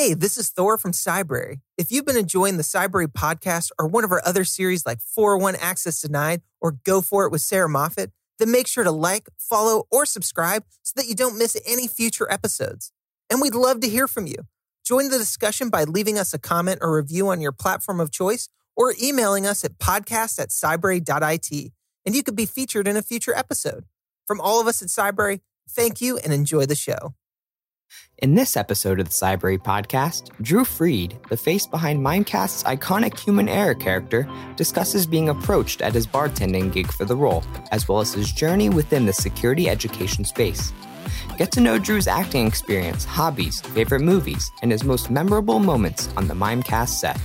Hey, this is Thor from Cybrary. If you've been enjoying the Cybrary Podcast or one of our other series like 401 Access Denied or Go For It with Sarah Moffat, then make sure to like, follow, or subscribe so that you don't miss any future episodes. And we'd love to hear from you. Join the discussion by leaving us a comment or review on your platform of choice or emailing us at podcast@cybrary.it, and you could be featured in a future episode. From all of us at Cybrary, thank you and enjoy the show. In this episode of the Cybrary Podcast, Drew Freed, the face behind Mimecast's iconic Human Error character, discusses being approached at his bartending gig for the role, as well as his journey within the security education space. Get to know Drew's acting experience, hobbies, favorite movies, and his most memorable moments on the Mimecast set.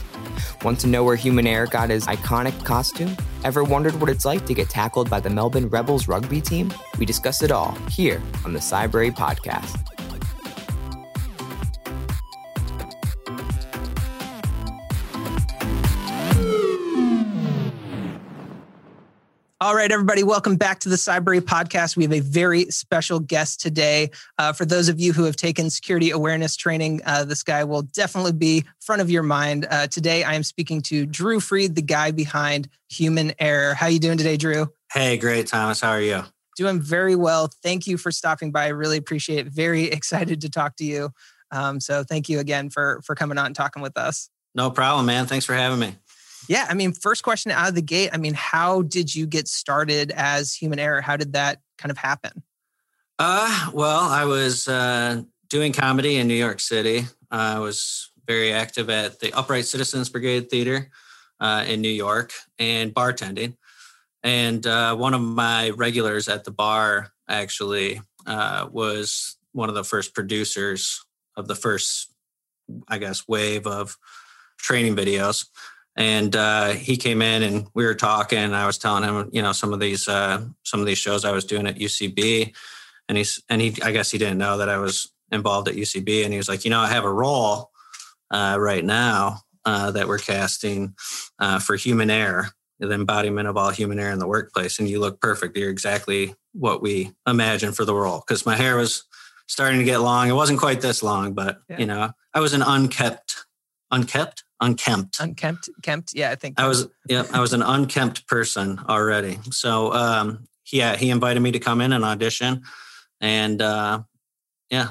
Want to know where Human Error got his iconic costume? Ever wondered what it's like to get tackled by the Melbourne Rebels rugby team? We discuss it all here on the Cybrary Podcast. All right, everybody, welcome back to the Cybrary Podcast. We have a very special guest today. For those of you who have taken security awareness training, this guy will definitely be front of your mind. Today, I am speaking to Drew Freed, the guy behind Human Error. How are you doing today, Drew? Hey, great, Thomas. How are you? Doing very well. Thank you for stopping by. I really appreciate it. Very excited to talk to you. So thank you again for coming on and talking with us. No problem, man. Thanks for having me. Yeah. I mean, first question out of the gate. I mean, how did you get started as Human Error? How did that kind of happen? Well, I was doing comedy in New York City. I was very active at the Upright Citizens Brigade Theater in New York and bartending. And one of my regulars at the bar actually was one of the first producers of the first, I guess, wave of training videos. And he came in and we were talking and I was telling him, you know, some of these shows I was doing at UCB and he, I guess he didn't know that I was involved at UCB. And he was like, you know, I have a role right now that we're casting for Human Error, the embodiment of all human error in the workplace. And you look perfect. You're exactly what we imagined for the role. Cause my hair was starting to get long. It wasn't quite this long, but you know, I was an unkempt. Yeah, I think I was an unkempt person already. So, he invited me to come in and audition and, that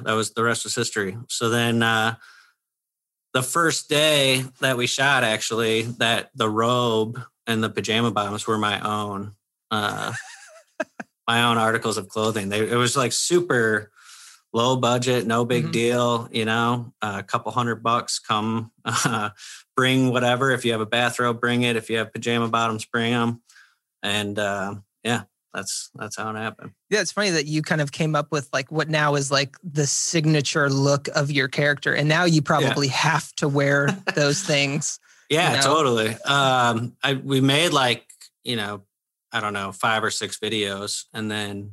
was the rest was history. So then, the first day that we shot, actually, that the robe and the pajama bottoms were my own, my own articles of clothing. It was like super low budget, no big deal, you know, a couple $100, come bring whatever. If you have a bathrobe, bring it. If you have pajama bottoms, bring them. And that's how it happened. Yeah, it's funny that you kind of came up with like what now is like the signature look of your character. And now you probably have to wear those things. Yeah, you know? Totally. We made like, you know, I don't know, 5 or 6 videos. And then,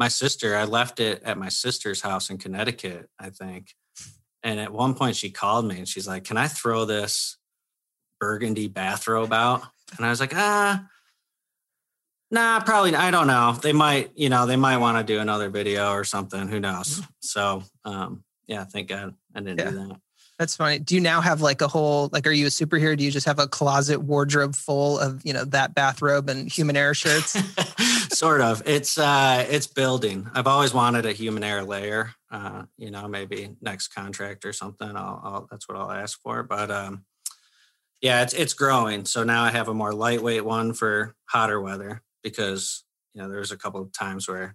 my sister, I left it at my sister's house in Connecticut, I think. And at one point she called me and she's like, can I throw this burgundy bathrobe out? And I was like, nah, probably. I don't know. They might want to do another video or something. Who knows? So, thank God I didn't do that. That's funny. Do you now have like a whole, like, are you a superhero? Do you just have a closet wardrobe full of, you know, that bathrobe and Human Error shirts? Sort of. It's building. I've always wanted a Human Error layer, you know, maybe next contract or something. That's what I'll ask for. But it's growing. So now I have a more lightweight one for hotter weather because, you know, there was a couple of times where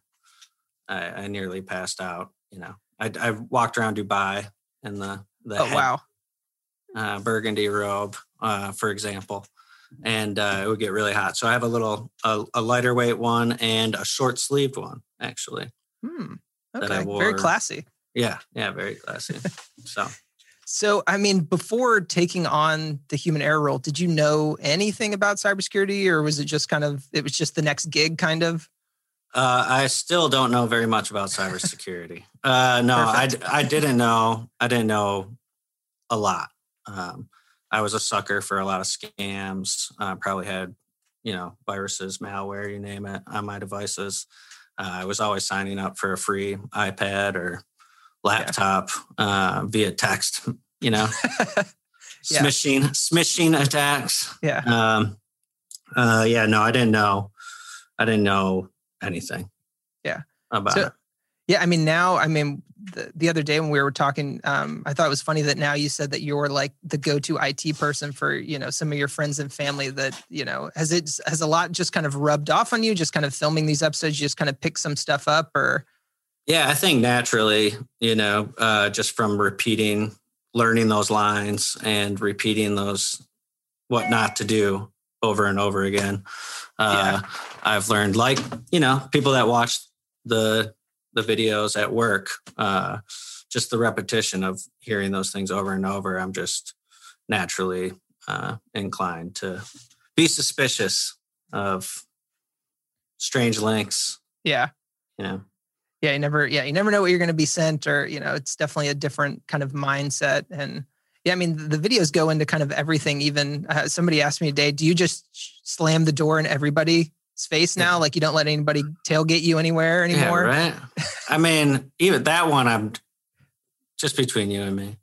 I nearly passed out. You know, I walked around Dubai in the burgundy robe, for example, and it would get really hot. So I have a lighter weight one and a short sleeved one, actually. Okay. That I wore. Very classy. Yeah, very classy. So I mean, before taking on the Human Error role, did you know anything about cybersecurity, or was it just the next gig, kind of? I still don't know very much about cybersecurity. I didn't know a lot. I was a sucker for a lot of scams. I probably had, you know, viruses, malware, you name it, on my devices. I was always signing up for a free iPad or laptop via text, you know, smishing attacks. Yeah. No, I didn't know anything. Yeah. About it. Yeah. I mean, now, I mean, the other day when we were talking, I thought it was funny that now you said that you're like the go-to IT person for, you know, some of your friends and family that, you know, has a lot just kind of rubbed off on you, just kind of filming these episodes, you just kind of pick some stuff up or. Yeah, I think naturally, you know, just from learning those lines and repeating those, what not to do over and over again. I've learned, like, you know, people that watch the videos at work, just the repetition of hearing those things over and over. I'm just naturally inclined to be suspicious of strange links. Yeah. You know? Yeah. You never know what you're going to be sent, or, you know, it's definitely a different kind of mindset. And yeah, I mean, the videos go into kind of everything. Even somebody asked me today, do you just slam the door in everybody's face now? Like, you don't let anybody tailgate you anywhere anymore? Yeah, right. I mean, even that one, I'm just between you and me.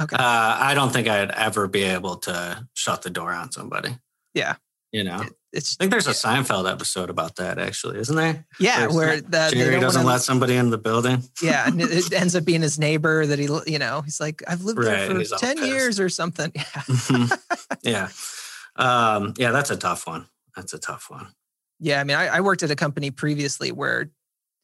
Okay. I don't think I'd ever be able to shut the door on somebody. Yeah. You know, I think there's a Seinfeld episode about that, actually, isn't there? Yeah, where Jerry doesn't let somebody in the building. Yeah, and it ends up being his neighbor that he, you know, he's like, I've lived there for 10 years or something. Yeah, yeah, that's a tough one. Yeah, I mean, I worked at a company previously where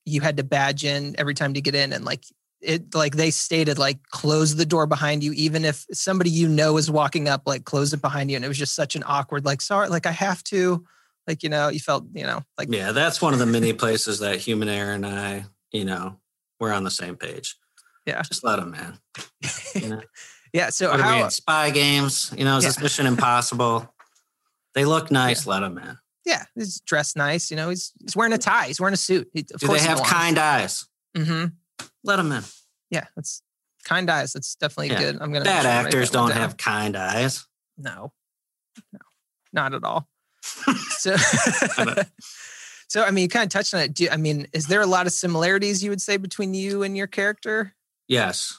you had to badge in every time to get in, and like it, like they stated, like, close the door behind you, even if somebody you know is walking up, like, close it behind you. And it was just such an awkward, like, sorry, like, I have to, like, you know, you felt, you know, like. Yeah, that's one of the many places that Human Error and I, you know, we're on the same page. Yeah. Just let them in. You know? Yeah. So what are we in, spy games? You know, is this Mission Impossible? They look nice. Yeah. Let them in. Yeah. He's dressed nice. You know, he's wearing a tie. He's wearing a suit. Do they have kind eyes? Mm-hmm. Let them in. Yeah, that's kind eyes. That's definitely good. I'm gonna. Bad actors don't have kind eyes. No, not at all. So I mean, you kind of touched on it. I mean, is there a lot of similarities you would say between you and your character? Yes,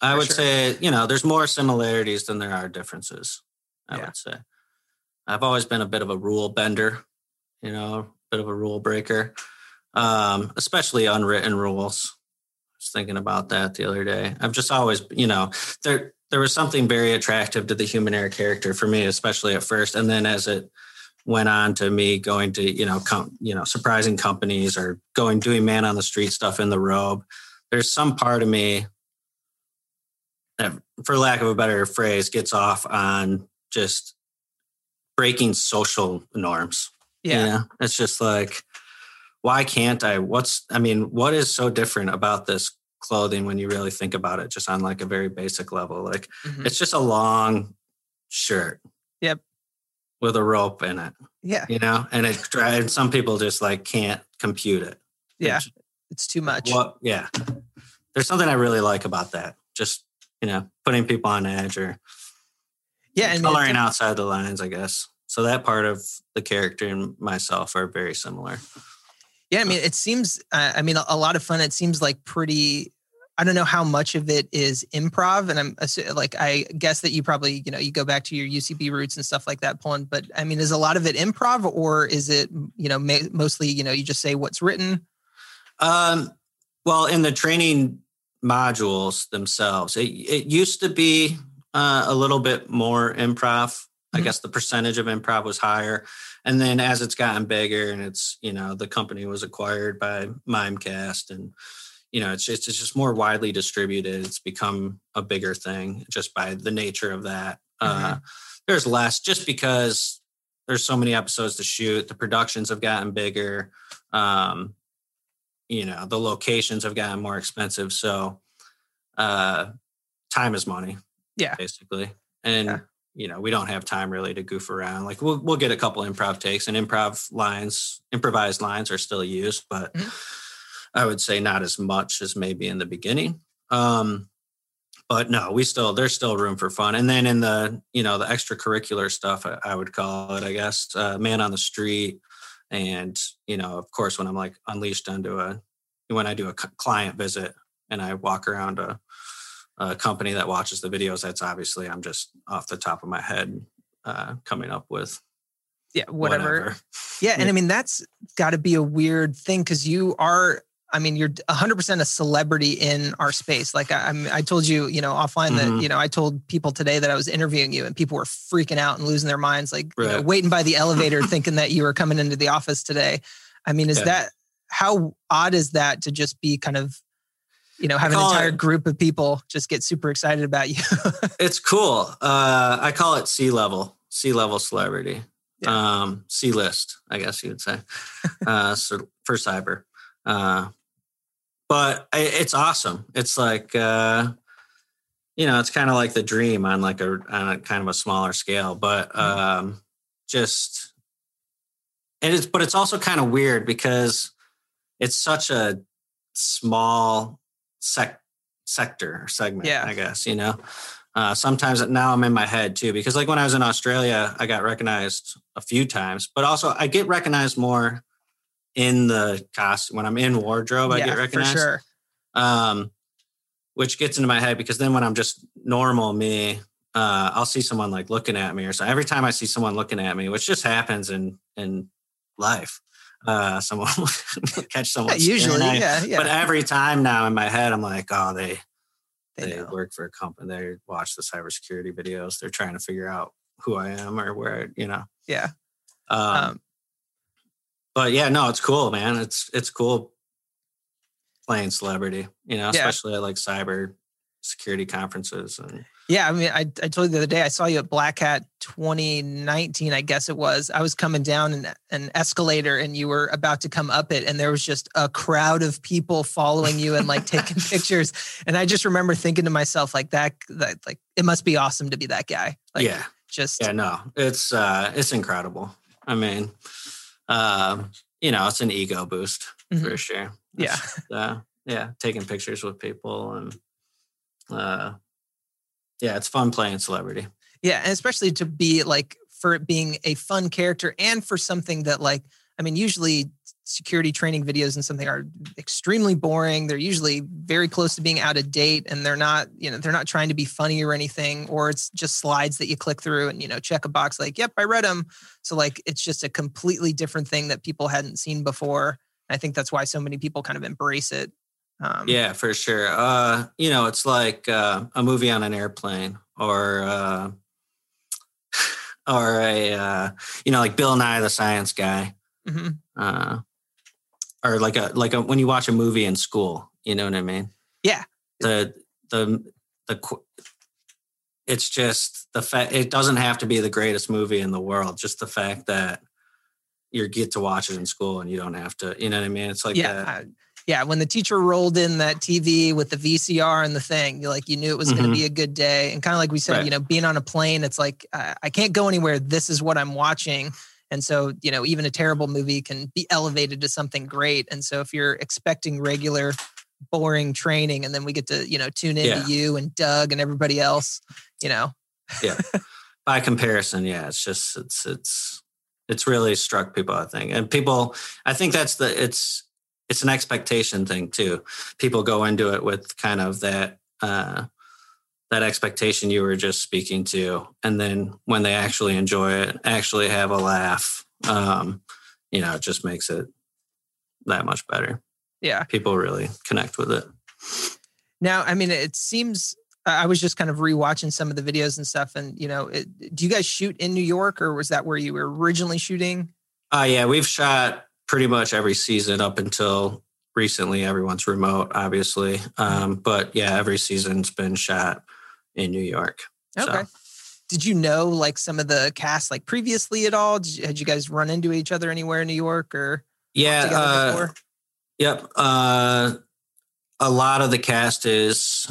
I would say, you know, there's more similarities than there are differences. I would say I've always been a bit of a rule bender, you know, a bit of a rule breaker, especially unwritten rules. Was thinking about that the other day. I've just always, you know, there was something very attractive to the Human Error character for me, especially at first. And then as it went on to me going to, you know, surprising companies or doing man on the street stuff in the robe, there's some part of me that, for lack of a better phrase, gets off on just breaking social norms. Yeah. You know? It's just like, why can't I? What is so different about this clothing when you really think about it, just on like a very basic level? Like, It's just a long shirt. Yep. With a rope in it. Yeah. You know, and and some people just like can't compute it. Yeah. It's too much. Well, yeah. There's something I really like about that. Just, you know, putting people on edge or coloring outside the lines, I guess. So that part of the character and myself are very similar. Yeah, I mean, it seems, a lot of fun. It seems like I don't know how much of it is improv. And I guess that you probably, you know, you go back to your UCB roots and stuff like that, Pullen. But I mean, is a lot of it improv, or is it, you know, mostly, you know, you just say what's written? Well, in the training modules themselves, it used to be a little bit more improv. I guess the percentage of improv was higher. And then as it's gotten bigger and it's, you know, the company was acquired by Mimecast and, you know, it's just more widely distributed. It's become a bigger thing just by the nature of that. There's less just because there's so many episodes to shoot. The productions have gotten bigger. You know, the locations have gotten more expensive. So time is money. Yeah, basically. And you know, we don't have time really to goof around. Like we'll get a couple improv takes, and improvised lines are still used, but I would say not as much as maybe in the beginning. But no, there's still room for fun. And then in the, you know, the extracurricular stuff, I would call it, I guess, man on the street. And, you know, of course, when I'm like unleashed when I do a client visit, and I walk around a company that watches the videos, that's obviously, I'm just off the top of my head coming up with. Yeah, whatever. Yeah. And I mean, that's got to be a weird thing because you are, I mean, you're 100% a celebrity in our space. Like I told you, you know, offline that, you know, I told people today that I was interviewing you and people were freaking out and losing their minds, like you know, waiting by the elevator thinking that you were coming into the office today. I mean, is that, how odd is that to just be kind of, you know, have an entire group of people just get super excited about you? It's cool. I call it C-level celebrity. Yeah. C-list, I guess you would say, so for cyber. But it's awesome. It's like, you know, it's kind of like the dream on like on a kind of a smaller scale, but just, it is, but it's also kind of weird because it's such a small sector or segment, I guess, you know. Sometimes now I'm in my head too, because like when I was in Australia, I got recognized a few times, but also I get recognized more in the costume. When I'm in wardrobe, I get recognized, for sure. Which gets into my head because then when I'm just normal me, I'll see someone like looking at me or so. Every time I see someone looking at me, which just happens in life, someone catch someone. Usually, but every time now in my head, I'm like, oh, They work for a company. They watch the cybersecurity videos. They're trying to figure out who I am or where, you know. Yeah. But yeah, no, it's cool, man. It's cool playing celebrity, you know, especially at like cybersecurity conferences. And yeah, I mean, I told you the other day, I saw you at Black Hat 2019, I guess it was. I was coming down an escalator and you were about to come up it and there was just a crowd of people following you and like taking pictures. And I just remember thinking to myself like that like, it must be awesome to be that guy. Like, it's incredible. I mean, you know, it's an ego boost for sure. It's, taking pictures with people and, yeah, it's fun playing celebrity. Yeah, and especially to be like, for it being a fun character and for something that like, I mean, usually security training videos and something are extremely boring. They're usually very close to being out of date and they're not, you know, they're not trying to be funny or anything, or it's just slides that you click through and, you know, check a box like, yep, I read them. So like, it's just a completely different thing that people hadn't seen before. I think that's why so many people kind of embrace it. Yeah, for sure. You know, it's like a movie on an airplane or a, you know, like Bill Nye the Science Guy, or like a, when you watch a movie in school, you know what I mean? Yeah. It's just the fact, it doesn't have to be the greatest movie in the world. Just the fact that you get to watch it in school and you don't have to, you know what I mean? It's like, yeah, when the teacher rolled in that TV with the VCR and the thing, you knew it was going to be a good day. And kind of like we said, you know, being on a plane, it's like, I can't go anywhere. This is what I'm watching. And so, you know, even a terrible movie can be elevated to something great. And so if you're expecting regular, boring training, and then we get to, you know, tune in to you and Doug and everybody else, you know. By comparison, it's just, it's really struck people, I think. And people, I think that's it's an expectation thing too. People go into it with kind of that expectation you were just speaking to. And then when they actually enjoy it, actually have a laugh, you know, it just makes it that much better. Yeah. People really connect with it. Now, I mean, it seems, I was just kind of rewatching some of the videos and stuff and, you know, do you guys shoot in New York or was that where you were originally shooting? Yeah, we've shot pretty much every season up until recently. Everyone's remote, obviously. But yeah, every season's been shot in New York. Okay. So. Did you know like some of the cast like previously at all? Had you guys run into each other anywhere in New York or? Yeah. Yep. A lot of the cast is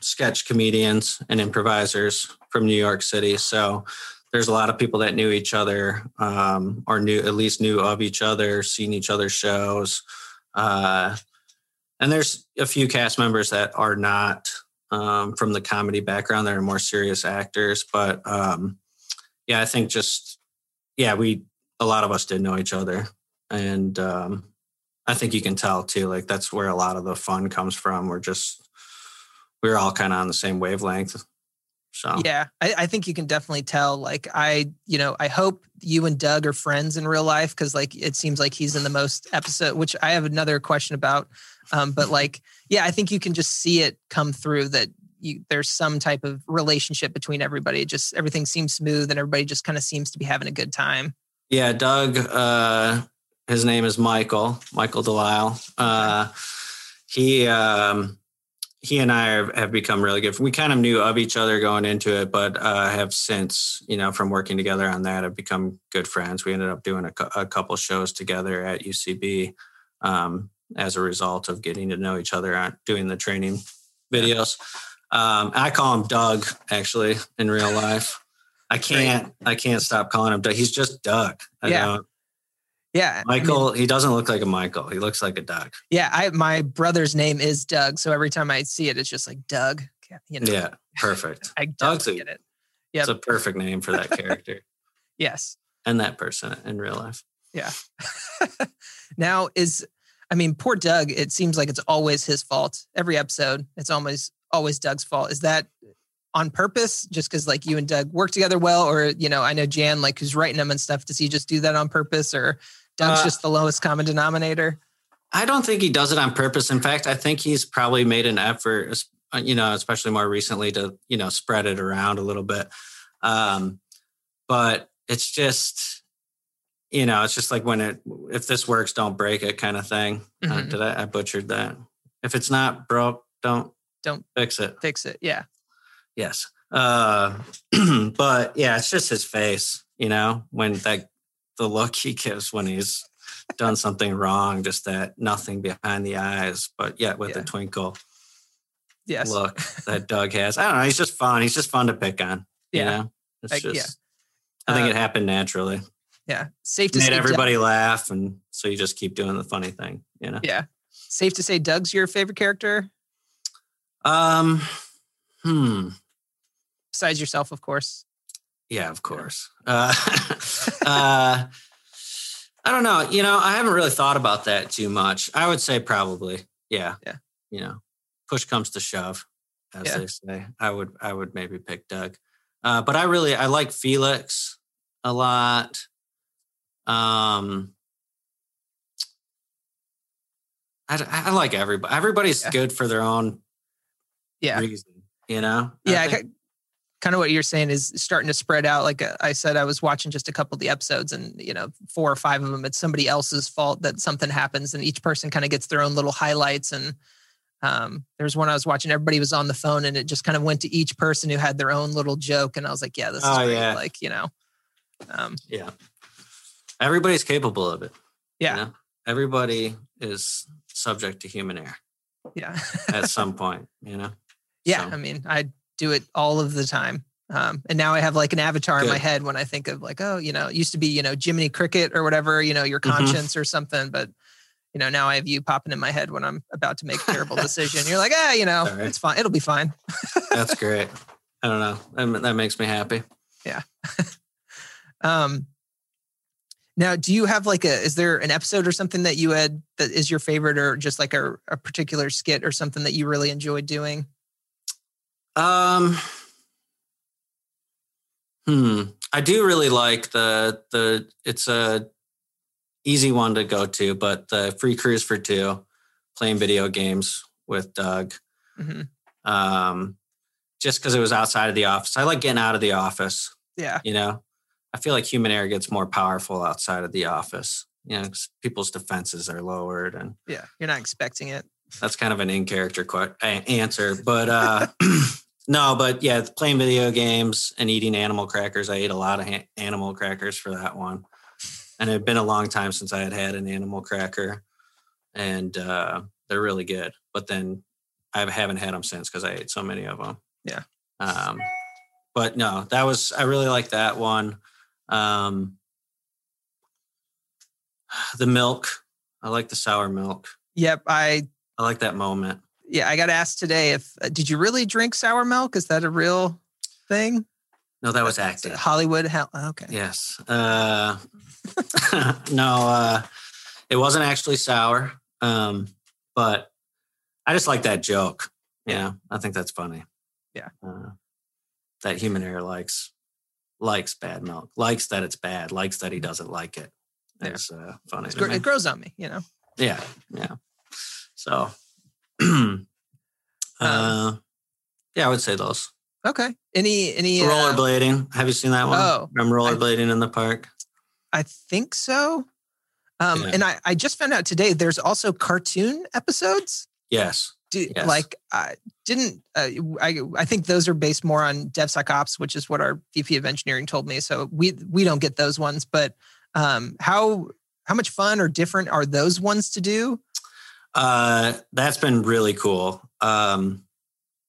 sketch comedians and improvisers from New York City. So there's a lot of people that knew each other or knew of each other, seen each other's shows. And there's a few cast members that are not from the comedy background. They're more serious actors. But I think a lot of us did know each other. And I think you can tell too, like that's where a lot of the fun comes from. We're all kind of on the same wavelength. So yeah, I think you can definitely tell, like I hope you and Doug are friends in real life. Cause like, it seems like he's in the most episode, which I have another question about. But like, yeah, I think you can just see it come through that there's some type of relationship between everybody. Just everything seems smooth and everybody just kind of seems to be having a good time. Yeah. Doug, his name is Michael Delisle. He and I have become really good. We kind of knew of each other going into it, but have since, from working together on that, have become good friends. We ended up doing a couple shows together at UCB as a result of getting to know each other on doing the training videos. I call him Doug, actually, in real life. I can't stop calling him Doug. He's just Doug. I know. Yeah. Michael, he doesn't look like a Michael. He looks like a Doug. Yeah. My brother's name is Doug. So every time I see it, it's just like Doug. Yeah. Perfect. I don't get it. Yeah. It's a perfect name for that character. Yes. And that person in real life. Yeah. Now poor Doug, it seems like it's always his fault. Every episode, it's always Doug's fault. Is that on purpose, just because like you and Doug work together well, or, I know Jan, like who's writing them and stuff, does he just do that on purpose, or Doug's just the lowest common denominator? I don't think he does it on purpose. In fact, I think he's probably made an effort, especially more recently to, spread it around a little bit. But it's just, it's just like if this works, don't break it kind of thing. Mm-hmm. I butchered that. If it's not broke, don't fix it. Fix it. Yeah. Yes. But yeah, it's just his face, when the look he gives when he's done something wrong, just that nothing behind the eyes, but yet with the twinkle look that Doug has. I don't know. He's just fun. He's just fun to pick on. Yeah. It's I think it happened naturally. Yeah. Safe to say. Made everybody laugh. And so you just keep doing the funny thing, Yeah. Safe to say Doug's your favorite character? Besides yourself, of course. Yeah, of course. I don't know. I haven't really thought about that too much. I would say probably. Yeah. Yeah. Push comes to shove, as they say. I would maybe pick Doug. But I like Felix a lot. I like everybody. Everybody's good for their own reason. Yeah. Kind of what you're saying is starting to spread out. Like I said, I was watching just a couple of the episodes and, 4 or 5 of them, it's somebody else's fault that something happens, and each person kind of gets their own little highlights. And there was one I was watching, everybody was on the phone and it just kind of went to each person who had their own little joke. And I was like, yeah, this is great. Yeah. Everybody's capable of it. Yeah. Everybody is subject to human error. Yeah. At some point, Yeah. So. I do it all of the time. And now I have like an avatar in my head when I think of like, it used to be, Jiminy Cricket or whatever, your conscience or something. But, now I have you popping in my head when I'm about to make a terrible decision. You're like, right. It's fine. It'll be fine. That's great. I don't know. That makes me happy. Yeah. Now, do you have is there an episode or something that you had that is your favorite, or just like a particular skit or something that you really enjoyed doing? I do really like the it's a easy one to go to, but the free cruise for 2 playing video games with Doug, just cause it was outside of the office. I like getting out of the office. Yeah. I feel like human error gets more powerful outside of the office, cause people's defenses are lowered and you're not expecting it. That's kind of an in-character answer, but no, but yeah, playing video games and eating animal crackers. I ate a lot of animal crackers for that one. And it had been a long time since I had had an animal cracker, and they're really good. But then I haven't had them since because I ate so many of them. Yeah. But no, I really like that one. The milk. I like the sour milk. Yep. I like that moment. Yeah. I got asked today if, did you really drink sour milk? Is that a real thing? No, that was acting. Hollywood. Okay. Yes. No, it wasn't actually sour. But I just like that joke. Yeah, I think that's funny. Yeah. That human error likes bad milk, likes that it's bad, likes that he doesn't like it. It's funny. It's it grows on me, you know? Yeah. Yeah. So, yeah, I would say those. Okay. Any rollerblading. Have you seen that one? Oh, I'm rollerblading in the park. I think so. Yeah. And I just found out today, there's also cartoon episodes. Yes. Yes. Like I think those are based more on DevSecOps, which is what our VP of engineering told me. So we don't get those ones, but how much fun or different are those ones to do? That's been really cool.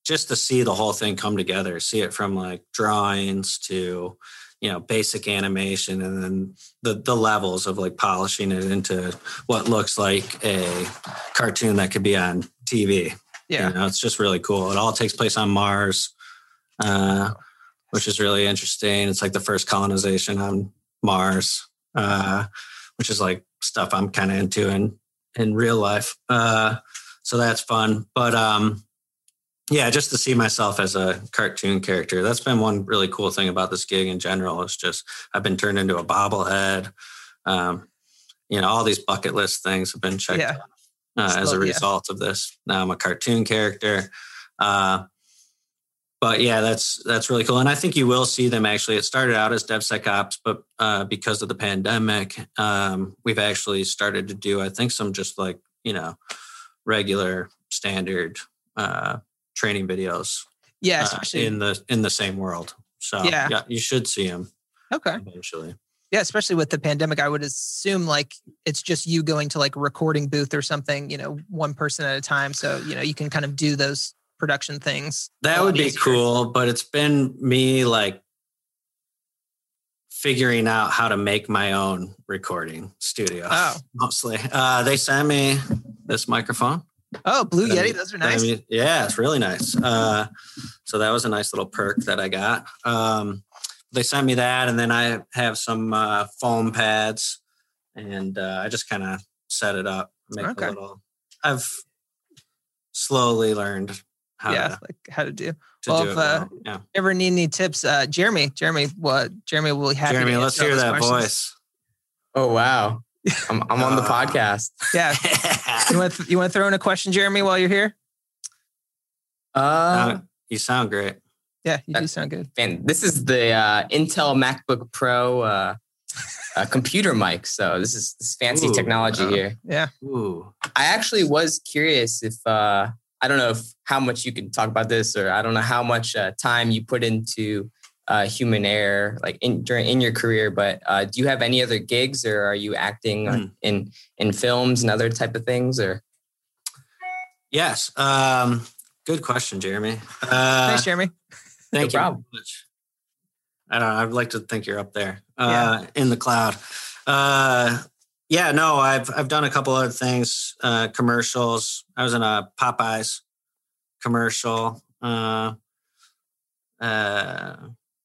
Just to see the whole thing come together, see it from like drawings to, you know, basic animation, and then the levels of like polishing it into what looks like a cartoon that could be on TV. Yeah. You know, it's just really cool. It all takes place on Mars, which is really interesting. It's like the first colonization on Mars, which is like stuff I'm kind of into in real life. So that's fun. But, yeah, just to see myself as a cartoon character. That's been one really cool thing about this gig in general. It's just I've been turned into a bobblehead. You know, all these bucket list things have been checked as a result of this. Now I'm a cartoon character. But yeah, that's really cool. And I think you will see them actually. It started out as DevSecOps, but because of the pandemic, we've actually started to do, I think, some just like, you know, regular standard training videos especially in the same world. So yeah, you should see them. Okay. Eventually. Yeah. Especially with the pandemic, I would assume like it's just you going to like a recording booth or something, you know, one person at a time. So, you know, you can kind of do those production things. That would be cool, but it's been me like figuring out how to make my own recording studio. Oh, mostly. They sent me this microphone. Oh, Blue Yeti. Those are nice. Yeah, it's really nice. So that was a nice little perk that I got. They sent me that, and then I have some foam pads, and I just kind of set it up. A little. I've slowly learned how to do it. If you ever need any tips, Jeremy will be happy. Jeremy, let's hear that voice. Oh, wow. I'm on the podcast. Yeah. You want to throw in a question, Jeremy, while you're here? You sound great. Yeah, you do sound good. Man, this is the Intel MacBook Pro computer mic. So this is fancy technology here. Yeah. Ooh. I actually was curious if I don't know how much you can talk about this, or I don't know how much time you put into human error, like in your career, but do you have any other gigs, or are you acting in films and other type of things? Or yes, good question, Jeremy. Thanks, Jeremy. Thank you so much. I don't know. I'd like to think you're up there in the cloud. I've done a couple other things, commercials. I was in a Popeyes commercial.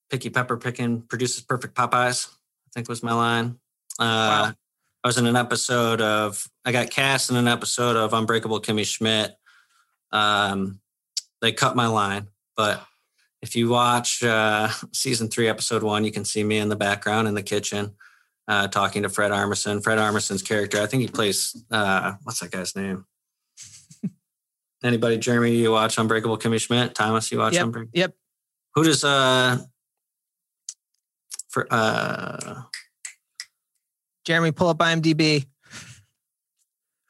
Picky pepper picking produces perfect Popeyes, I think was my line. Wow. I was in an episode of, I got cast in an episode of Unbreakable Kimmy Schmidt. They cut my line, but if you watch season 3, episode 1, you can see me in the background in the kitchen talking to Fred Armisen. Fred Armisen's character, I think he plays, what's that guy's name? Anybody, Jeremy, you watch Unbreakable Kimmy Schmidt? Thomas, you watch Unbreakable? Yep. Who does, Jeremy, pull up IMDb.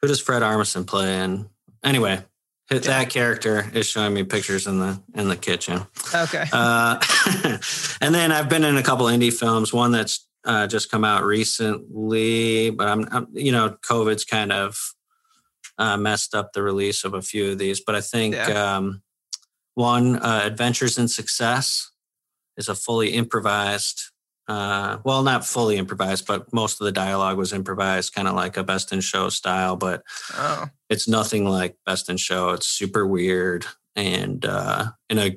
Who does Fred Armisen play in? Anyway, that character is showing me pictures in the kitchen. Okay. And then I've been in a couple indie films, one that's just come out recently, but I'm you know, COVID's kind of messed up the release of a few of these, but I think, one, Adventures in Success is a fully improvised, not fully improvised, but most of the dialogue was improvised, kind of like a Best in Show style, but it's nothing like Best in Show. It's super weird and in a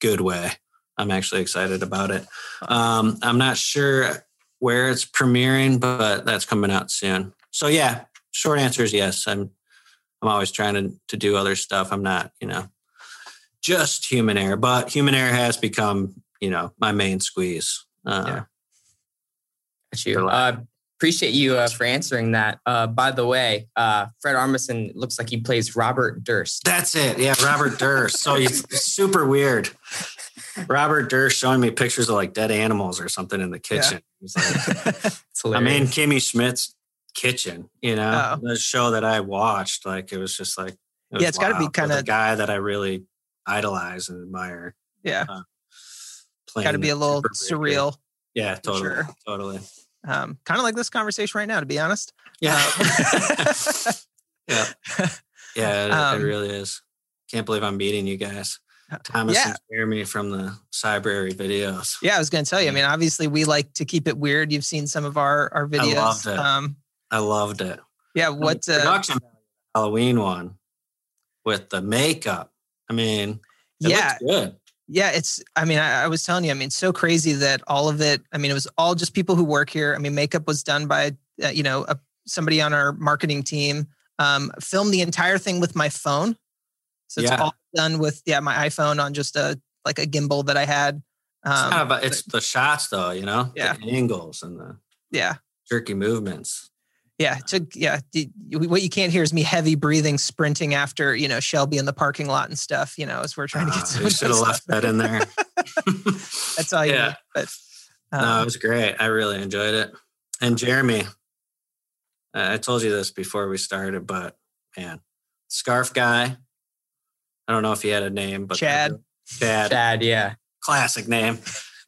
good way. I'm actually excited about it. I'm not sure where it's premiering, but that's coming out soon. So yeah, short answer is yes. I'm always trying to do other stuff. I'm not, just Human Error, but Human Error has become, my main squeeze. Got you. Appreciate you for answering that. By the way, Fred Armisen looks like he plays Robert Durst. That's it. Yeah, Robert Durst. So he's super weird. Robert Durst showing me pictures of like dead animals or something in the kitchen. Yeah. I'm in Kimmy Schmidt's kitchen, the show that I watched, like, it was just like, it's got to be kind of a guy that I really idolize and admire. Yeah. Got to be a little surreal. Yeah, totally. Sure. Totally. Kind of like this conversation right now, to be honest. Yeah. Yeah. It really is. Can't believe I'm meeting you guys. Thomas and Jeremy from the Cybrary videos. Yeah, I was going to tell you. I mean, obviously, we like to keep it weird. You've seen some of our videos. I loved it. Yeah, what production Halloween one with the makeup? I mean, it looks good. Yeah, it's. I mean, I was telling you. I mean, it's so crazy that all of it. I mean, it was all just people who work here. I mean, makeup was done by somebody on our marketing team. Filmed the entire thing with my phone. So it's all done with my iPhone on just a gimbal that I had. It's the shots though, the angles and the jerky movements. Yeah, it took what you can't hear is me heavy breathing, sprinting after Shelby in the parking lot and stuff. As we're trying to get. You should have left that in there. That's all you need. But no, it was great. I really enjoyed it. And Jeremy, I told you this before we started, but man, scarf guy. I don't know if he had a name, but Chad, yeah. Classic name.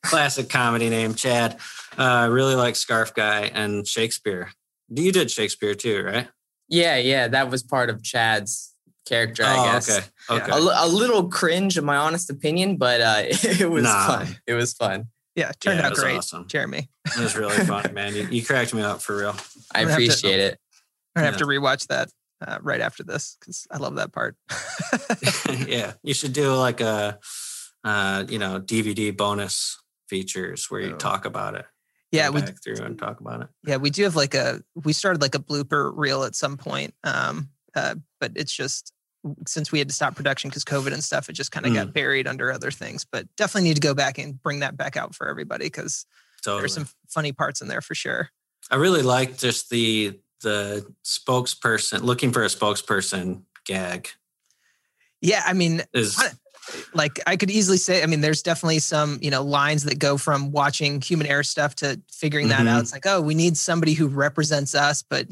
Classic comedy name, Chad. I really like Scarf Guy and Shakespeare. You did Shakespeare too, right? Yeah. That was part of Chad's character, I guess. Okay. Yeah. A little cringe, in my honest opinion, but it was fun. It was fun. Yeah, it turned out great, awesome. Jeremy. It was really fun, man. You cracked me up for real. I appreciate it. I'm going to have to rewatch that. Right after this, because I love that part. Yeah, you should do like a, DVD bonus features where you talk about it. Yeah, we back through and talk about it. Yeah, we do have we started like a blooper reel at some point, but it's just since we had to stop production because COVID and stuff, it just kind of got buried under other things. But definitely need to go back and bring that back out for everybody because there's some funny parts in there for sure. I really liked just the spokesperson, looking for a spokesperson gag. Yeah. I mean, I could easily say, I mean, there's definitely some, lines that go from watching Human Error stuff to figuring that out. It's like, oh, we need somebody who represents us, but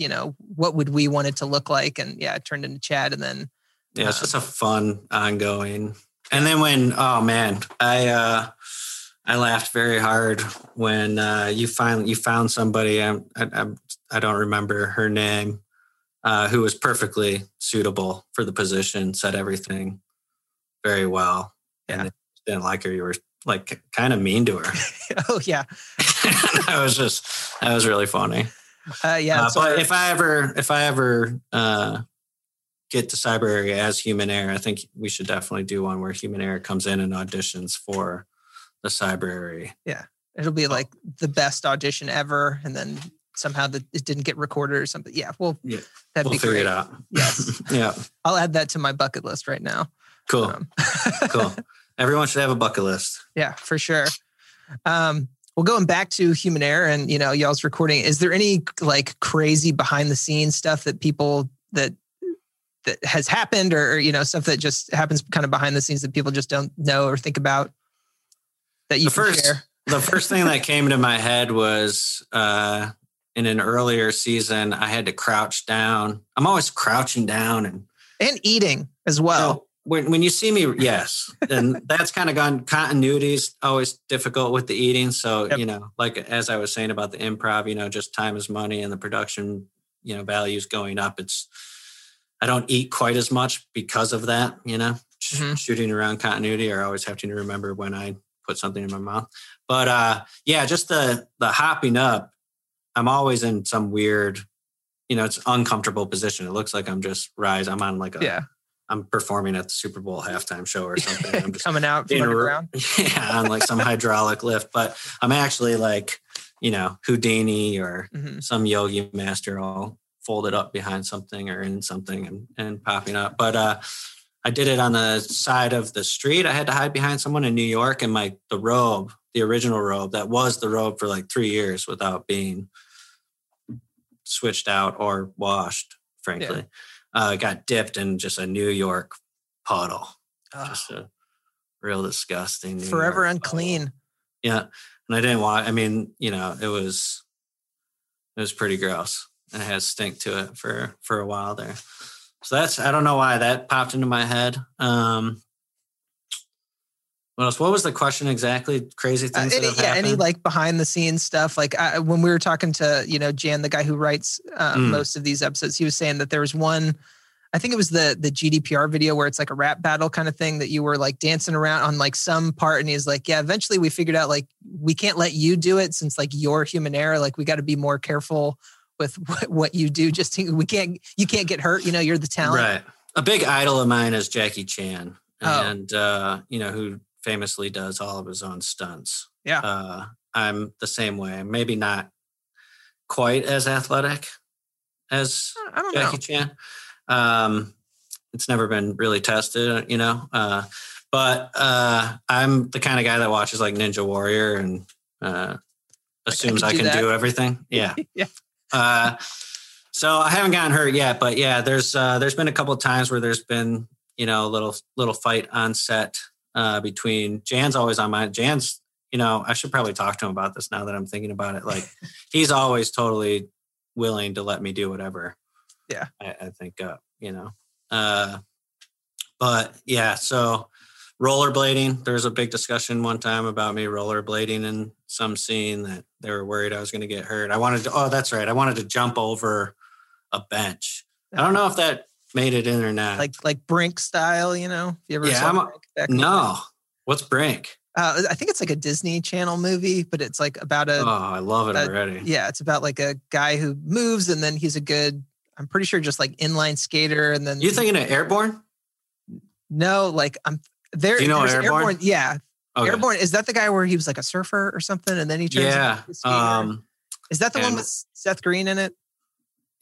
what would we want it to look like? And it turned into Chad. And then, it's just a fun ongoing. And then when, I laughed very hard when you found somebody. I don't remember her name, who was perfectly suitable for the position, said everything very well. Yeah. And didn't like her. You were like kind of mean to her. Oh yeah. That was really funny. But if I ever get to Cybrary as Human Error, I think we should definitely do one where Human Error comes in and auditions for the Cybrary. Yeah. It'll be like the best audition ever. And then somehow it didn't get recorded or something. Yeah. We'll figure it out. Yes. Yeah. I'll add that to my bucket list right now. Cool. Cool. Everyone should have a bucket list. Yeah, for sure. Well, going back to Human Error and, y'all's recording, is there any like crazy behind the scenes stuff that people that has happened or, stuff that just happens kind of behind the scenes that people just don't know or think about? The first thing that came to my head was in an earlier season, I had to crouch down. I'm always crouching down and eating as well. So when you see me, yes. And that's kind of gone. Continuity is always difficult with the eating. So, like as I was saying about the improv, just time is money and the production, values going up. I don't eat quite as much because of that, shooting around continuity or always having to remember when I put something in my mouth. But just the hopping up, I'm always in some weird, it's uncomfortable position. It looks like I'm just I'm on like I'm performing at the Super Bowl halftime show or something. I'm just coming out from underground. On like some hydraulic lift, but I'm actually like, Houdini or some yogi master all folded up behind something or in something and popping up. But I did it on the side of the street. I had to hide behind someone in New York, and the robe, the original robe, that was the robe for like 3 years without being switched out or washed, frankly. Yeah. Got dipped in just a New York puddle. Oh. Just a real disgusting New forever York unclean puddle. Yeah. And I didn't want, I mean, you know, it was pretty gross, and it had stink to it for a while there. So I don't know why that popped into my head. What else? What was the question exactly? Crazy things that have happened? Any like behind the scenes stuff. Like when we were talking to, you know, Jan, the guy who writes most of these episodes, he was saying that there was one, I think it was the GDPR video where it's like a rap battle kind of thing that you were like dancing around on like some part. And he's like, yeah, eventually we figured out like, we can't let you do it since like you're human error. Like we got to be more careful with what you do. Just you can't get hurt. You know, you're the talent. Right. A big idol of mine is Jackie Chan and, you know, who famously does all of his own stunts. Yeah. I'm the same way. Maybe not quite as athletic as Jackie Chan. It's never been really tested, you know, but I'm the kind of guy that watches like Ninja Warrior and assumes I can do everything. Yeah. Yeah. So I haven't gotten hurt yet, but yeah, there's been a couple of times where there's been, you know, a little fight on set between Jan's always on my Jan's, you know, I should probably talk to him about this now that I'm thinking about it. Like he's always totally willing to let me do whatever. Yeah, I think, you know, but yeah, so rollerblading, there was a big discussion one time about me rollerblading in some scene that they were worried I was going to get hurt. I wanted to jump over a bench. I don't know if that made it in or not. Like Brink style, you know? You ever saw Brink back no. What's Brink? I think it's like a Disney Channel movie, but it's like about a... Oh, I love it already. Yeah, it's about like a guy who moves and then he's a good... I'm pretty sure just like inline skater, and then you thinking of Airborne? No, like I'm there. Do you know Airborne? Yeah, okay. Airborne, is that the guy where he was like a surfer or something, and then he turns into a skater? Is that the one with Seth Green in it?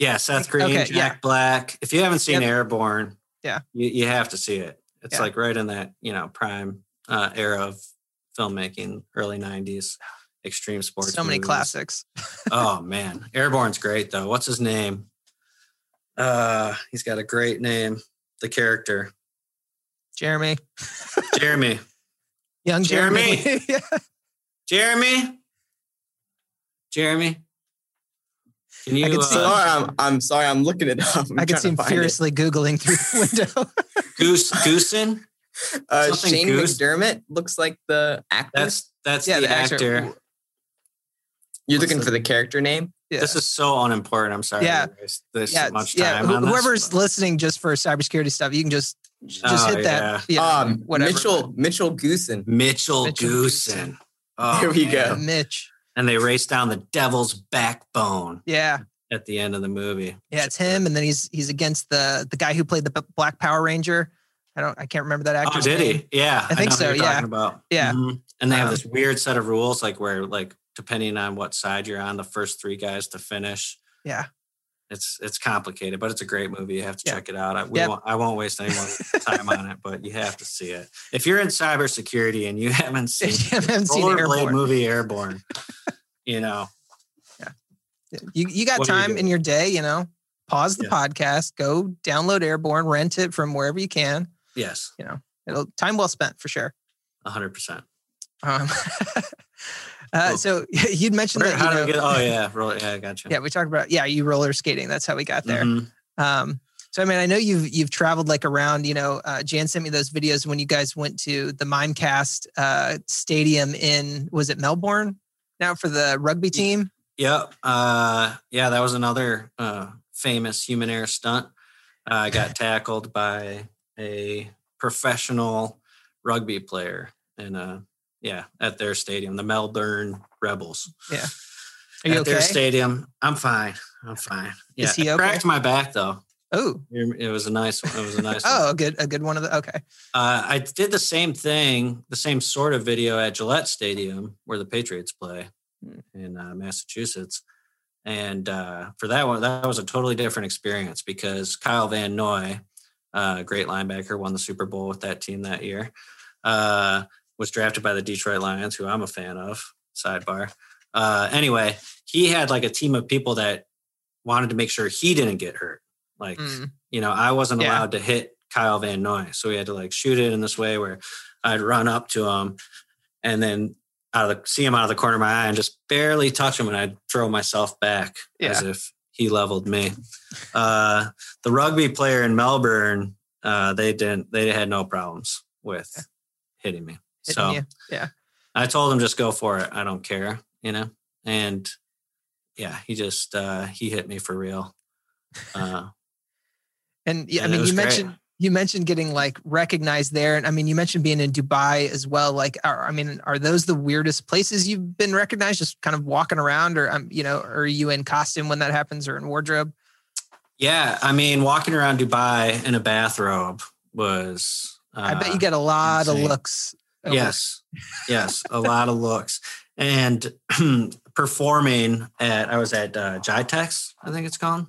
Yeah, Seth Green, okay, Jack Black. If you haven't seen Airborne, you have to see it. It's like right in that, you know, prime era of filmmaking, early '90s extreme sports. So many classics. Oh man, Airborne's great though. What's his name? He's got a great name. The character, Jeremy, young Jeremy, Jeremy. Can you? I can see, I'm sorry, I'm looking it up. I can see him furiously googling through the window. Goosen. Shane McDermott looks like the actor. That's the actor. You're looking for the character name? Yeah. This is so unimportant. I'm sorry. Yeah. Much time. Yeah. Whoever's listening just for cybersecurity stuff, you can just hit that. Yeah. Whatever. Mitchell Goosen. Oh, there we go. Mitch. And they race down the devil's backbone. Yeah. At the end of the movie. Yeah, it's him. And then he's against the guy who played the Black Power Ranger. I can't remember that actor. Oh, did he? Yeah. I think so. Yeah. Yeah. Mm-hmm. And they have this weird set of rules, like where like, depending on what side you're on, the first three guys to finish. Yeah. It's complicated, but it's a great movie. You have to check it out. I won't waste any more time on it, but you have to see it. If you're in cybersecurity and you haven't seen the movie Airborne, you know. Yeah. You got time in your day, you know, pause the podcast, go download Airborne, rent it from wherever you can. Yes. You know, time well spent for sure. 100%. So you'd mentioned that. How do we get? Oh yeah, I got you. Yeah, we talked about you roller skating. That's how we got there. Mm-hmm. So I mean, I know you've traveled like around. You know, Jan sent me those videos when you guys went to the Mimecast stadium in was it Melbourne? Now for the rugby team. Yep. Yeah, that was another famous human error stunt. I got tackled by a professional rugby player in a. Yeah, at their stadium, the Melbourne Rebels. Yeah. Are you okay? At their stadium. I'm fine. Yeah. Is he okay? It cracked my back though. Oh. It was a nice one. Oh, a good one of the okay. I did the same thing, the same sort of video at Gillette Stadium where the Patriots play in Massachusetts. And for that one, that was a totally different experience because Kyle Van Noy, great linebacker, won the Super Bowl with that team that year, was drafted by the Detroit Lions, who I'm a fan of, sidebar. Anyway, he had like a team of people that wanted to make sure he didn't get hurt. Like, you know, I wasn't allowed to hit Kyle Van Noy. So we had to like shoot it in this way where I'd run up to him and then see him out of the corner of my eye and just barely touch him. And I'd throw myself back as if he leveled me. The rugby player in Melbourne, they had no problems with hitting me. I told him, just go for it. I don't care, you know? And he just, he hit me for real. And I mean, you mentioned getting like recognized there. And I mean, you mentioned being in Dubai as well. Like, are those the weirdest places you've been recognized? Just kind of walking around, or, you know, are you in costume when that happens or in wardrobe? Yeah. I mean, walking around Dubai in a bathrobe was, I bet you get a lot of looks. Yes. A lot of looks. And performing I was at JITEX, I think it's called,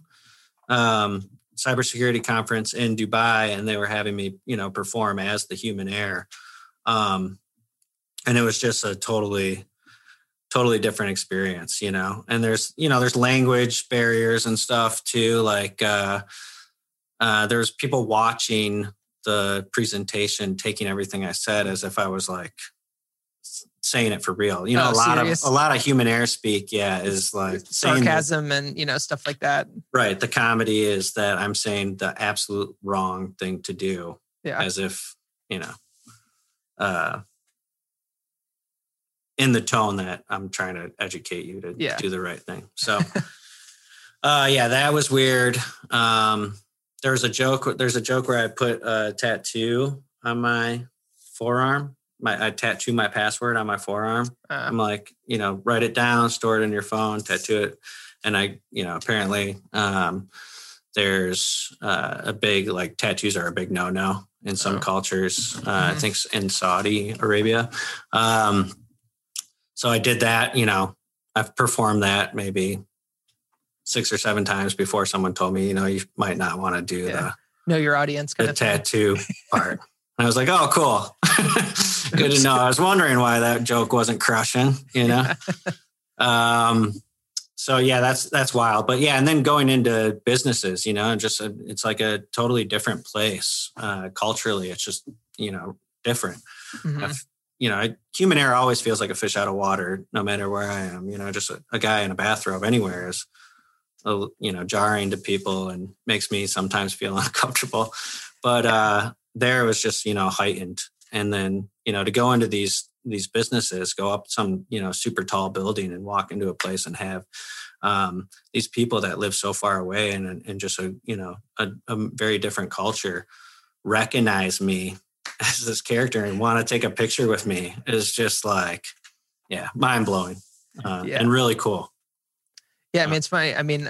cybersecurity conference in Dubai, and they were having me, you know, perform as the Human Error. And it was just a totally different experience, you know, and there's language barriers and stuff too. Like, there's people watching the presentation, taking everything I said as if I was like saying it for real, you know. A lot of Human Error speak is like sarcasm and, you know, stuff like that, right? The comedy is that I'm saying the absolute wrong thing to do, as if, you know, in the tone that I'm trying to educate you to do the right thing. So that was weird. There's a joke where I put a tattoo on my forearm. I tattoo my password on my forearm. I'm like, you know, write it down, store it in your phone, tattoo it. And I, you know, apparently there's a big, like, tattoos are a big no-no in some cultures. I think in Saudi Arabia. So I did that, you know, I've performed that maybe 6 or 7 times before someone told me, you know, you might not want to do know your audience kind of tattoo part. And I was like, oh, cool. Good to know. I was wondering why that joke wasn't crushing, you know? So that's wild. But and then going into businesses, you know, just, it's like a totally different place. Culturally, it's just, you know, different. You know, Human Error always feels like a fish out of water, no matter where I am, you know, just a guy in a bathrobe anywhere is, you know, jarring to people and makes me sometimes feel uncomfortable. But there it was just, you know, heightened. And then, you know, to go into these businesses, go up some, you know, super tall building and walk into a place and have these people that live so far away and just, you know, a very different culture recognize me as this character and want to take a picture with me is just like, mind blowing and really cool. Yeah. I mean, it's funny. I mean,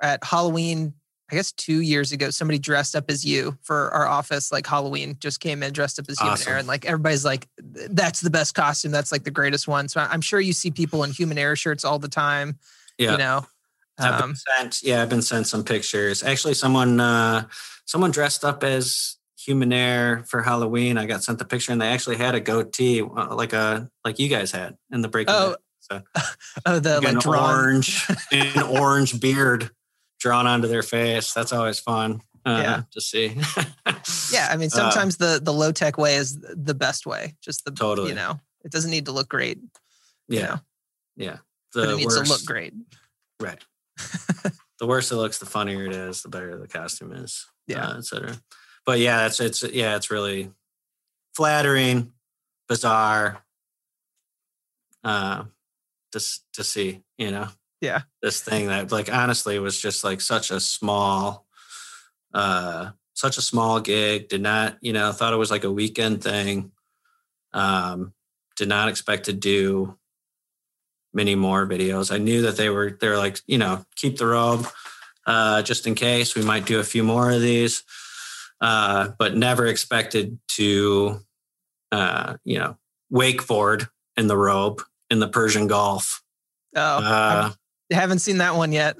at Halloween, I guess 2 years ago, somebody dressed up as you for our office, like Halloween, just came in dressed up as Human Error. And like, everybody's like, that's the best costume. That's like the greatest one. So I'm sure you see people in Human Error shirts all the time, you know? I've been sent some pictures. Actually, someone dressed up as Human Error for Halloween. I got sent the picture and they actually had a goatee like you guys had in the break. The like an orange beard drawn onto their face. That's always fun to see. I mean, sometimes the low tech way is the best way. Just you know, it doesn't need to look great. It needs to look great. Right. The worse it looks, the funnier it is, the better the costume is, et cetera. But it's really flattering, bizarre, to see, you know? Yeah. This thing that, like, honestly was just like such a small gig. Did not, you know, thought it was like a weekend thing. Did not expect to do many more videos. I knew that they were like, you know, keep the robe, just in case we might do a few more of these, but never expected to, you know, wakeboard in the robe in the Persian Gulf. Haven't seen that one yet.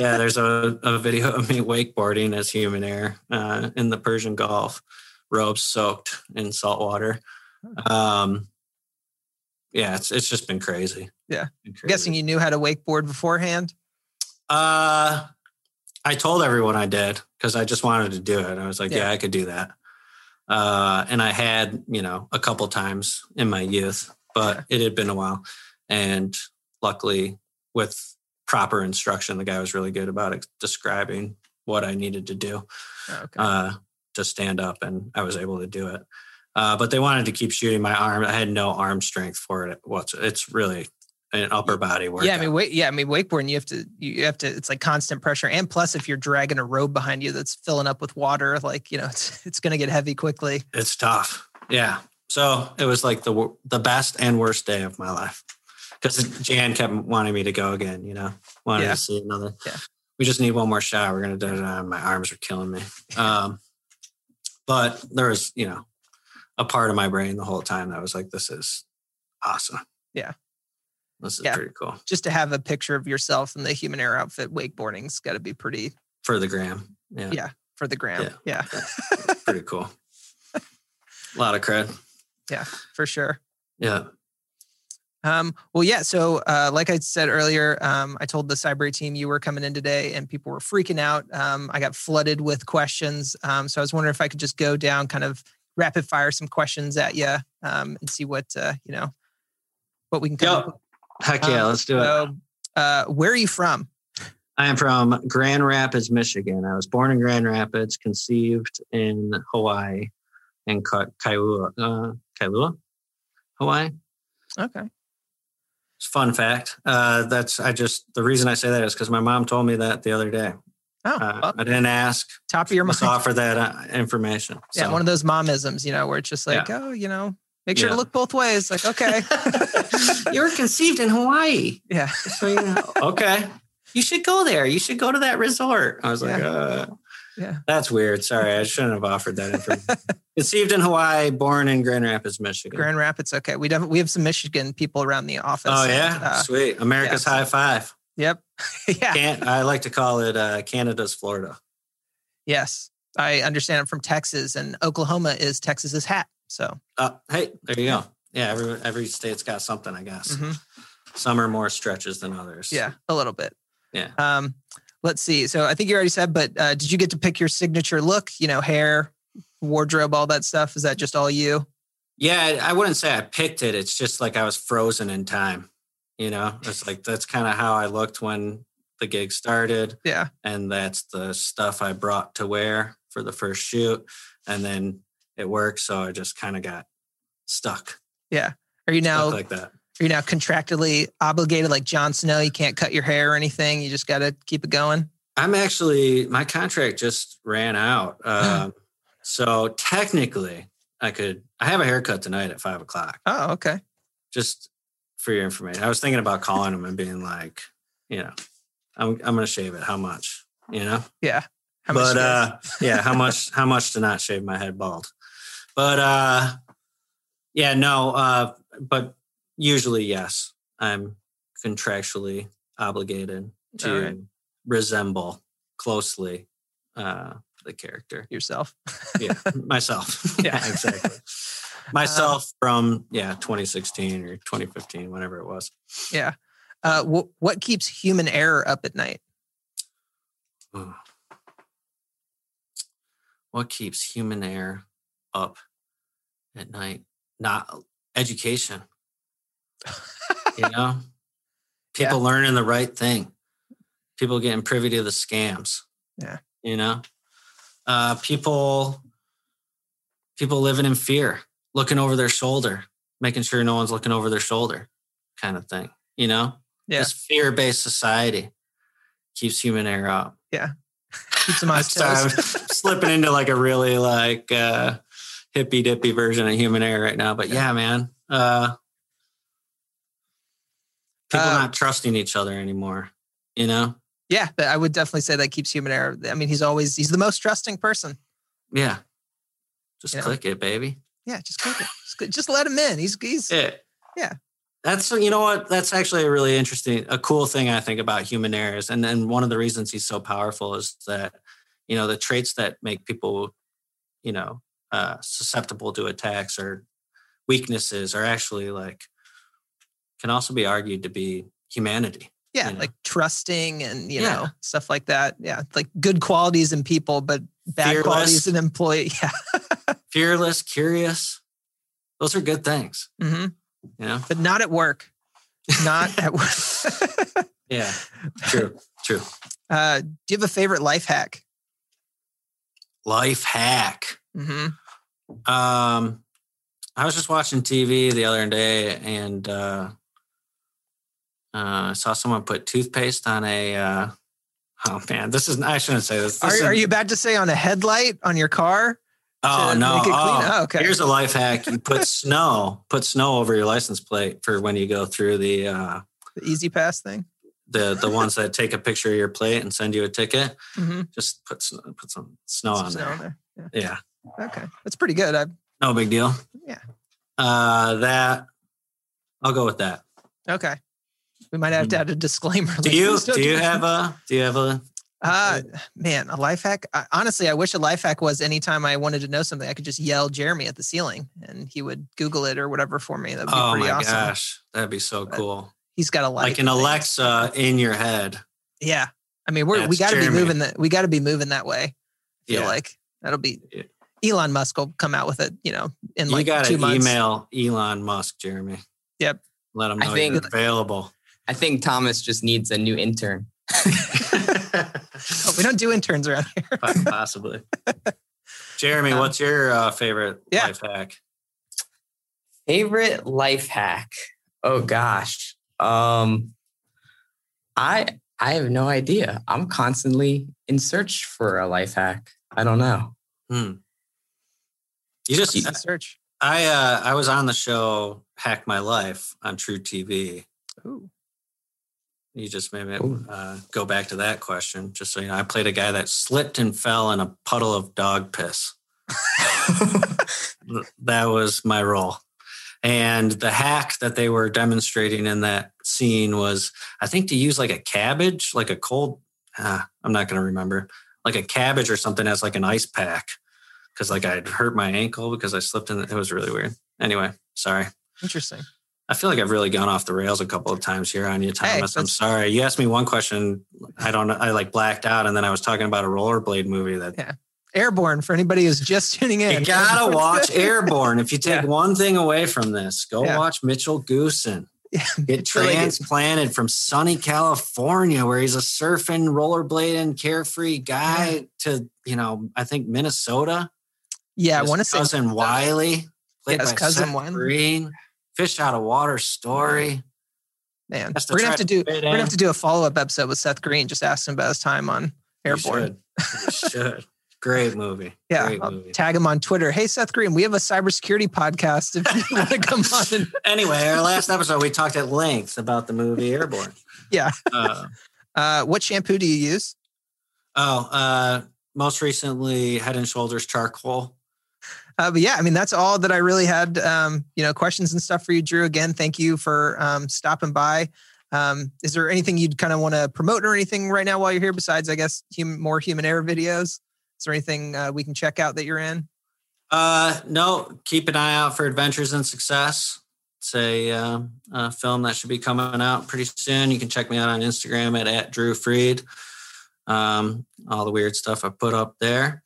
Yeah, there's a video of me wakeboarding as Human Error in the Persian Gulf, robes soaked in salt water. Yeah, it's just been crazy. Yeah. Been crazy. I'm guessing you knew how to wakeboard beforehand? I told everyone I did because I just wanted to do it. I was like, yeah, I could do that. And I had, a couple times in my youth, but it had been a while. And luckily, with proper instruction, the guy was really good about describing what I needed to do to stand up, and I was able to do it. But they wanted to keep shooting my arm. I had no arm strength for it. It's really an upper body workout. Yeah, wakeboarding, you have to. It's like constant pressure, and plus, if you're dragging a robe behind you that's filling up with water, it's going to get heavy quickly. It's tough. Yeah. So it was like the best and worst day of my life. Because Jan kept wanting me to go again, to see another. Yeah. We just need one more shot. We're going to do it. My arms are killing me. But there was, a part of my brain the whole time that was like, this is awesome. Yeah. This is pretty cool. Just to have a picture of yourself in the Human Error outfit wakeboarding's got to be pretty. For the gram. Yeah. Yeah. For the gram. Yeah. Yeah. Pretty cool. A lot of cred. Yeah, for sure. Yeah. So like I said earlier, I told the Cybrary team you were coming in today and people were freaking out. I got flooded with questions. So I was wondering if I could just go down, kind of rapid fire some questions at you and see what we can come up with. Heck yeah, let's do it. So, where are you from? I am from Grand Rapids, Michigan. I was born in Grand Rapids, conceived in Hawaii, in Kailua, Hawaii. Okay. Fun fact. The reason I say that is because my mom told me that the other day. Oh, well, I didn't ask. Top of your mind. Offer that information. So. Yeah, one of those momisms, where it's just like, make sure to look both ways. Like, okay, you were conceived in Hawaii. Yeah. So, okay, you should go there. You should go to that resort. I was like, that's weird. Sorry, I shouldn't have offered that information. Conceived in Hawaii, born in Grand Rapids, Michigan. Grand Rapids, okay. We have some Michigan people around the office. Oh, yeah? Sweet. America's high five. Yep. Yeah. I like to call it Canada's Florida. Yes. I understand I'm from Texas, and Oklahoma is Texas's hat. So. Hey, there you go. Yeah, every state's got something, I guess. Mm-hmm. Some are more stretches than others. Yeah, a little bit. Yeah. Let's see. So I think you already said, but did you get to pick your signature look, hair, wardrobe, all that stuff? Is that just all you? Yeah, I wouldn't say I picked it. It's just like I was frozen in time. It's like that's kind of how I looked when the gig started. Yeah. And that's the stuff I brought to wear for the first shoot. And then it worked. So I just kind of got stuck. Yeah. Are you now like that? Are you now contractually obligated like Jon Snow? You can't cut your hair or anything. You just got to keep it going. I'm actually, my contract just ran out. So technically I have a haircut tonight at 5:00. Oh, okay. Just for your information. I was thinking about calling them and being like, I'm going to shave it. How much, Yeah. How much to not shave my head bald? But, but usually, yes, I'm contractually obligated to resemble closely the character. Yourself? Yeah, myself. Yeah, exactly. Myself from 2016 or 2015, whenever it was. Yeah. What keeps Human Error up at night? Ooh. What keeps Human Error up at night? Not education. People learning the right thing, people getting privy to the scams, people living in fear, looking over their shoulder, making sure no one's looking over their shoulder kind of thing, This fear-based society keeps Human Error up. Yeah. Keeps them on toes. I'm slipping into like a really like hippy dippy version of Human Error right now, but yeah, man, people not trusting each other anymore, Yeah, but I would definitely say that keeps Human Error. I mean, he's the most trusting person. Yeah. Just click it, baby. Yeah, just click it. Just let him in. He's yeah. That's, you know what, that's actually a really interesting, a cool thing I think about Human Error. And then one of the reasons he's so powerful is that, you know, the traits that make people, you know, susceptible to attacks or weaknesses are actually like, can also be argued to be humanity. Yeah. You know? Like trusting and, you know, stuff like that. Yeah. Like good qualities in people, but bad fearless, qualities in employee. Yeah. Fearless, curious. Those are good things. Mm-hmm. You know? But not at work. Not at work. Yeah. True. True. Do you have a favorite life hack? Life hack. Mm-hmm. I was just watching TV the other day and I saw someone put toothpaste on a oh man, this is, I shouldn't say this. Are you about to say on a headlight on your car? Oh, no. Oh, okay. Here's a life hack. You put snow over your license plate for when you go through the Easy Pass thing. The ones that take a picture of your plate and send you a ticket. Mm-hmm. Just put some snow on there. Yeah. Yeah. Okay. That's pretty good. No big deal. Yeah. That I'll go with that. Okay. We might have to add a disclaimer. Do you have a man, a life hack? Honestly, I wish a life hack was anytime I wanted to know something, I could just yell Jeremy at the ceiling and he would Google it or whatever for me. That'd be pretty awesome. Oh my gosh. That'd be so cool. He's got a life. Like an Alexa in your head. Yeah. I mean, we got to be moving that. We got to be moving that way. I feel like that'll be Elon Musk will come out with it, you know, in like 2 months. Email Elon Musk, Jeremy. Yep. Let him know you're available. I think Thomas just needs a new intern. Oh, we don't do interns around here. Possibly. Jeremy, what's your favorite life hack? Favorite life hack? Oh gosh, I have no idea. I'm constantly in search for a life hack. I don't know. You just search. I was on the show Hack My Life on True TV. Ooh. You just made me go back to that question. Just so you know, I played a guy that slipped and fell in a puddle of dog piss. That was my role. And the hack that they were demonstrating in that scene was, I think, to use like a cabbage, like a cold, I'm not going to remember, like a cabbage or something as like an ice pack. Because like I'd hurt my ankle because I slipped in it. It was really weird. Anyway, sorry. Interesting. I feel like I've really gone off the rails a couple of times here on you, Thomas. Hey, I'm sorry. You asked me one question. I don't know. I like blacked out. And then I was talking about a rollerblade movie that. Yeah. Airborne for anybody who's just tuning in. You got to watch Airborne. If you take one thing away from this, go watch Mitchell Goosen. Yeah. Get transplanted from sunny California where he's a surfing, rollerblading, carefree guy to, you know, I think Minnesota. Yeah. His I want to say. Cousin Wiley. Played by Cousin Seth Green. Fish out of water story. Man, we're gonna have to do a follow-up episode with Seth Green. Just ask him about his time on Airborne. You should. Great movie. Yeah. Great movie. Tag him on Twitter. Hey Seth Green, we have a cybersecurity podcast if you want to come on. Anyway, our last episode we talked at length about the movie Airborne. Yeah. What shampoo do you use? Most recently Head and Shoulders charcoal. But yeah, I mean, that's all that I really had, you know, questions and stuff for you, Drew. Again, thank you for stopping by. Is there anything you'd kind of want to promote or anything right now while you're here besides, I guess, more Human Error videos? Is there anything we can check out that you're in? No, keep an eye out for Adventures in Success. It's a film that should be coming out pretty soon. You can check me out on Instagram at Drew Freed. All the weird stuff I put up there.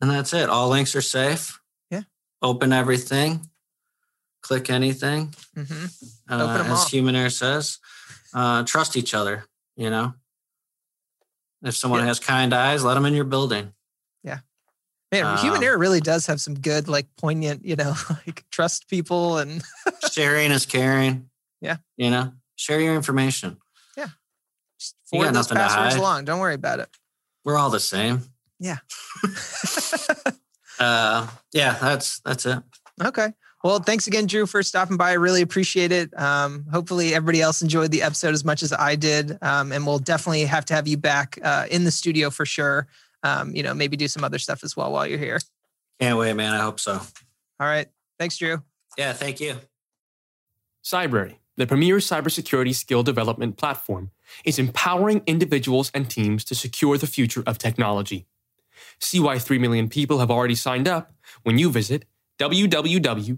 And that's it. All links are safe. Yeah. Open everything. Click anything. Mm-hmm. Open them as all. Human Error says. Trust each other, you know. If someone has kind eyes, let them in your building. Yeah. Man, Human Error really does have some good, like, poignant, you know, like, trust people and... Sharing is caring. Yeah. You know, share your information. Yeah. Just forward those passwords along. Don't worry about it. We're all the same. Yeah. Yeah, that's it. Okay. Well, thanks again, Drew, for stopping by. I really appreciate it. Hopefully everybody else enjoyed the episode as much as I did. And we'll definitely have to have you back in the studio for sure. You know, maybe do some other stuff as well while you're here. Can't wait, man. I hope so. All right. Thanks, Drew. Yeah, thank you. Cybrary, the premier cybersecurity skill development platform, is empowering individuals and teams to secure the future of technology. See why 3 million people have already signed up when you visit www.cybrary.it.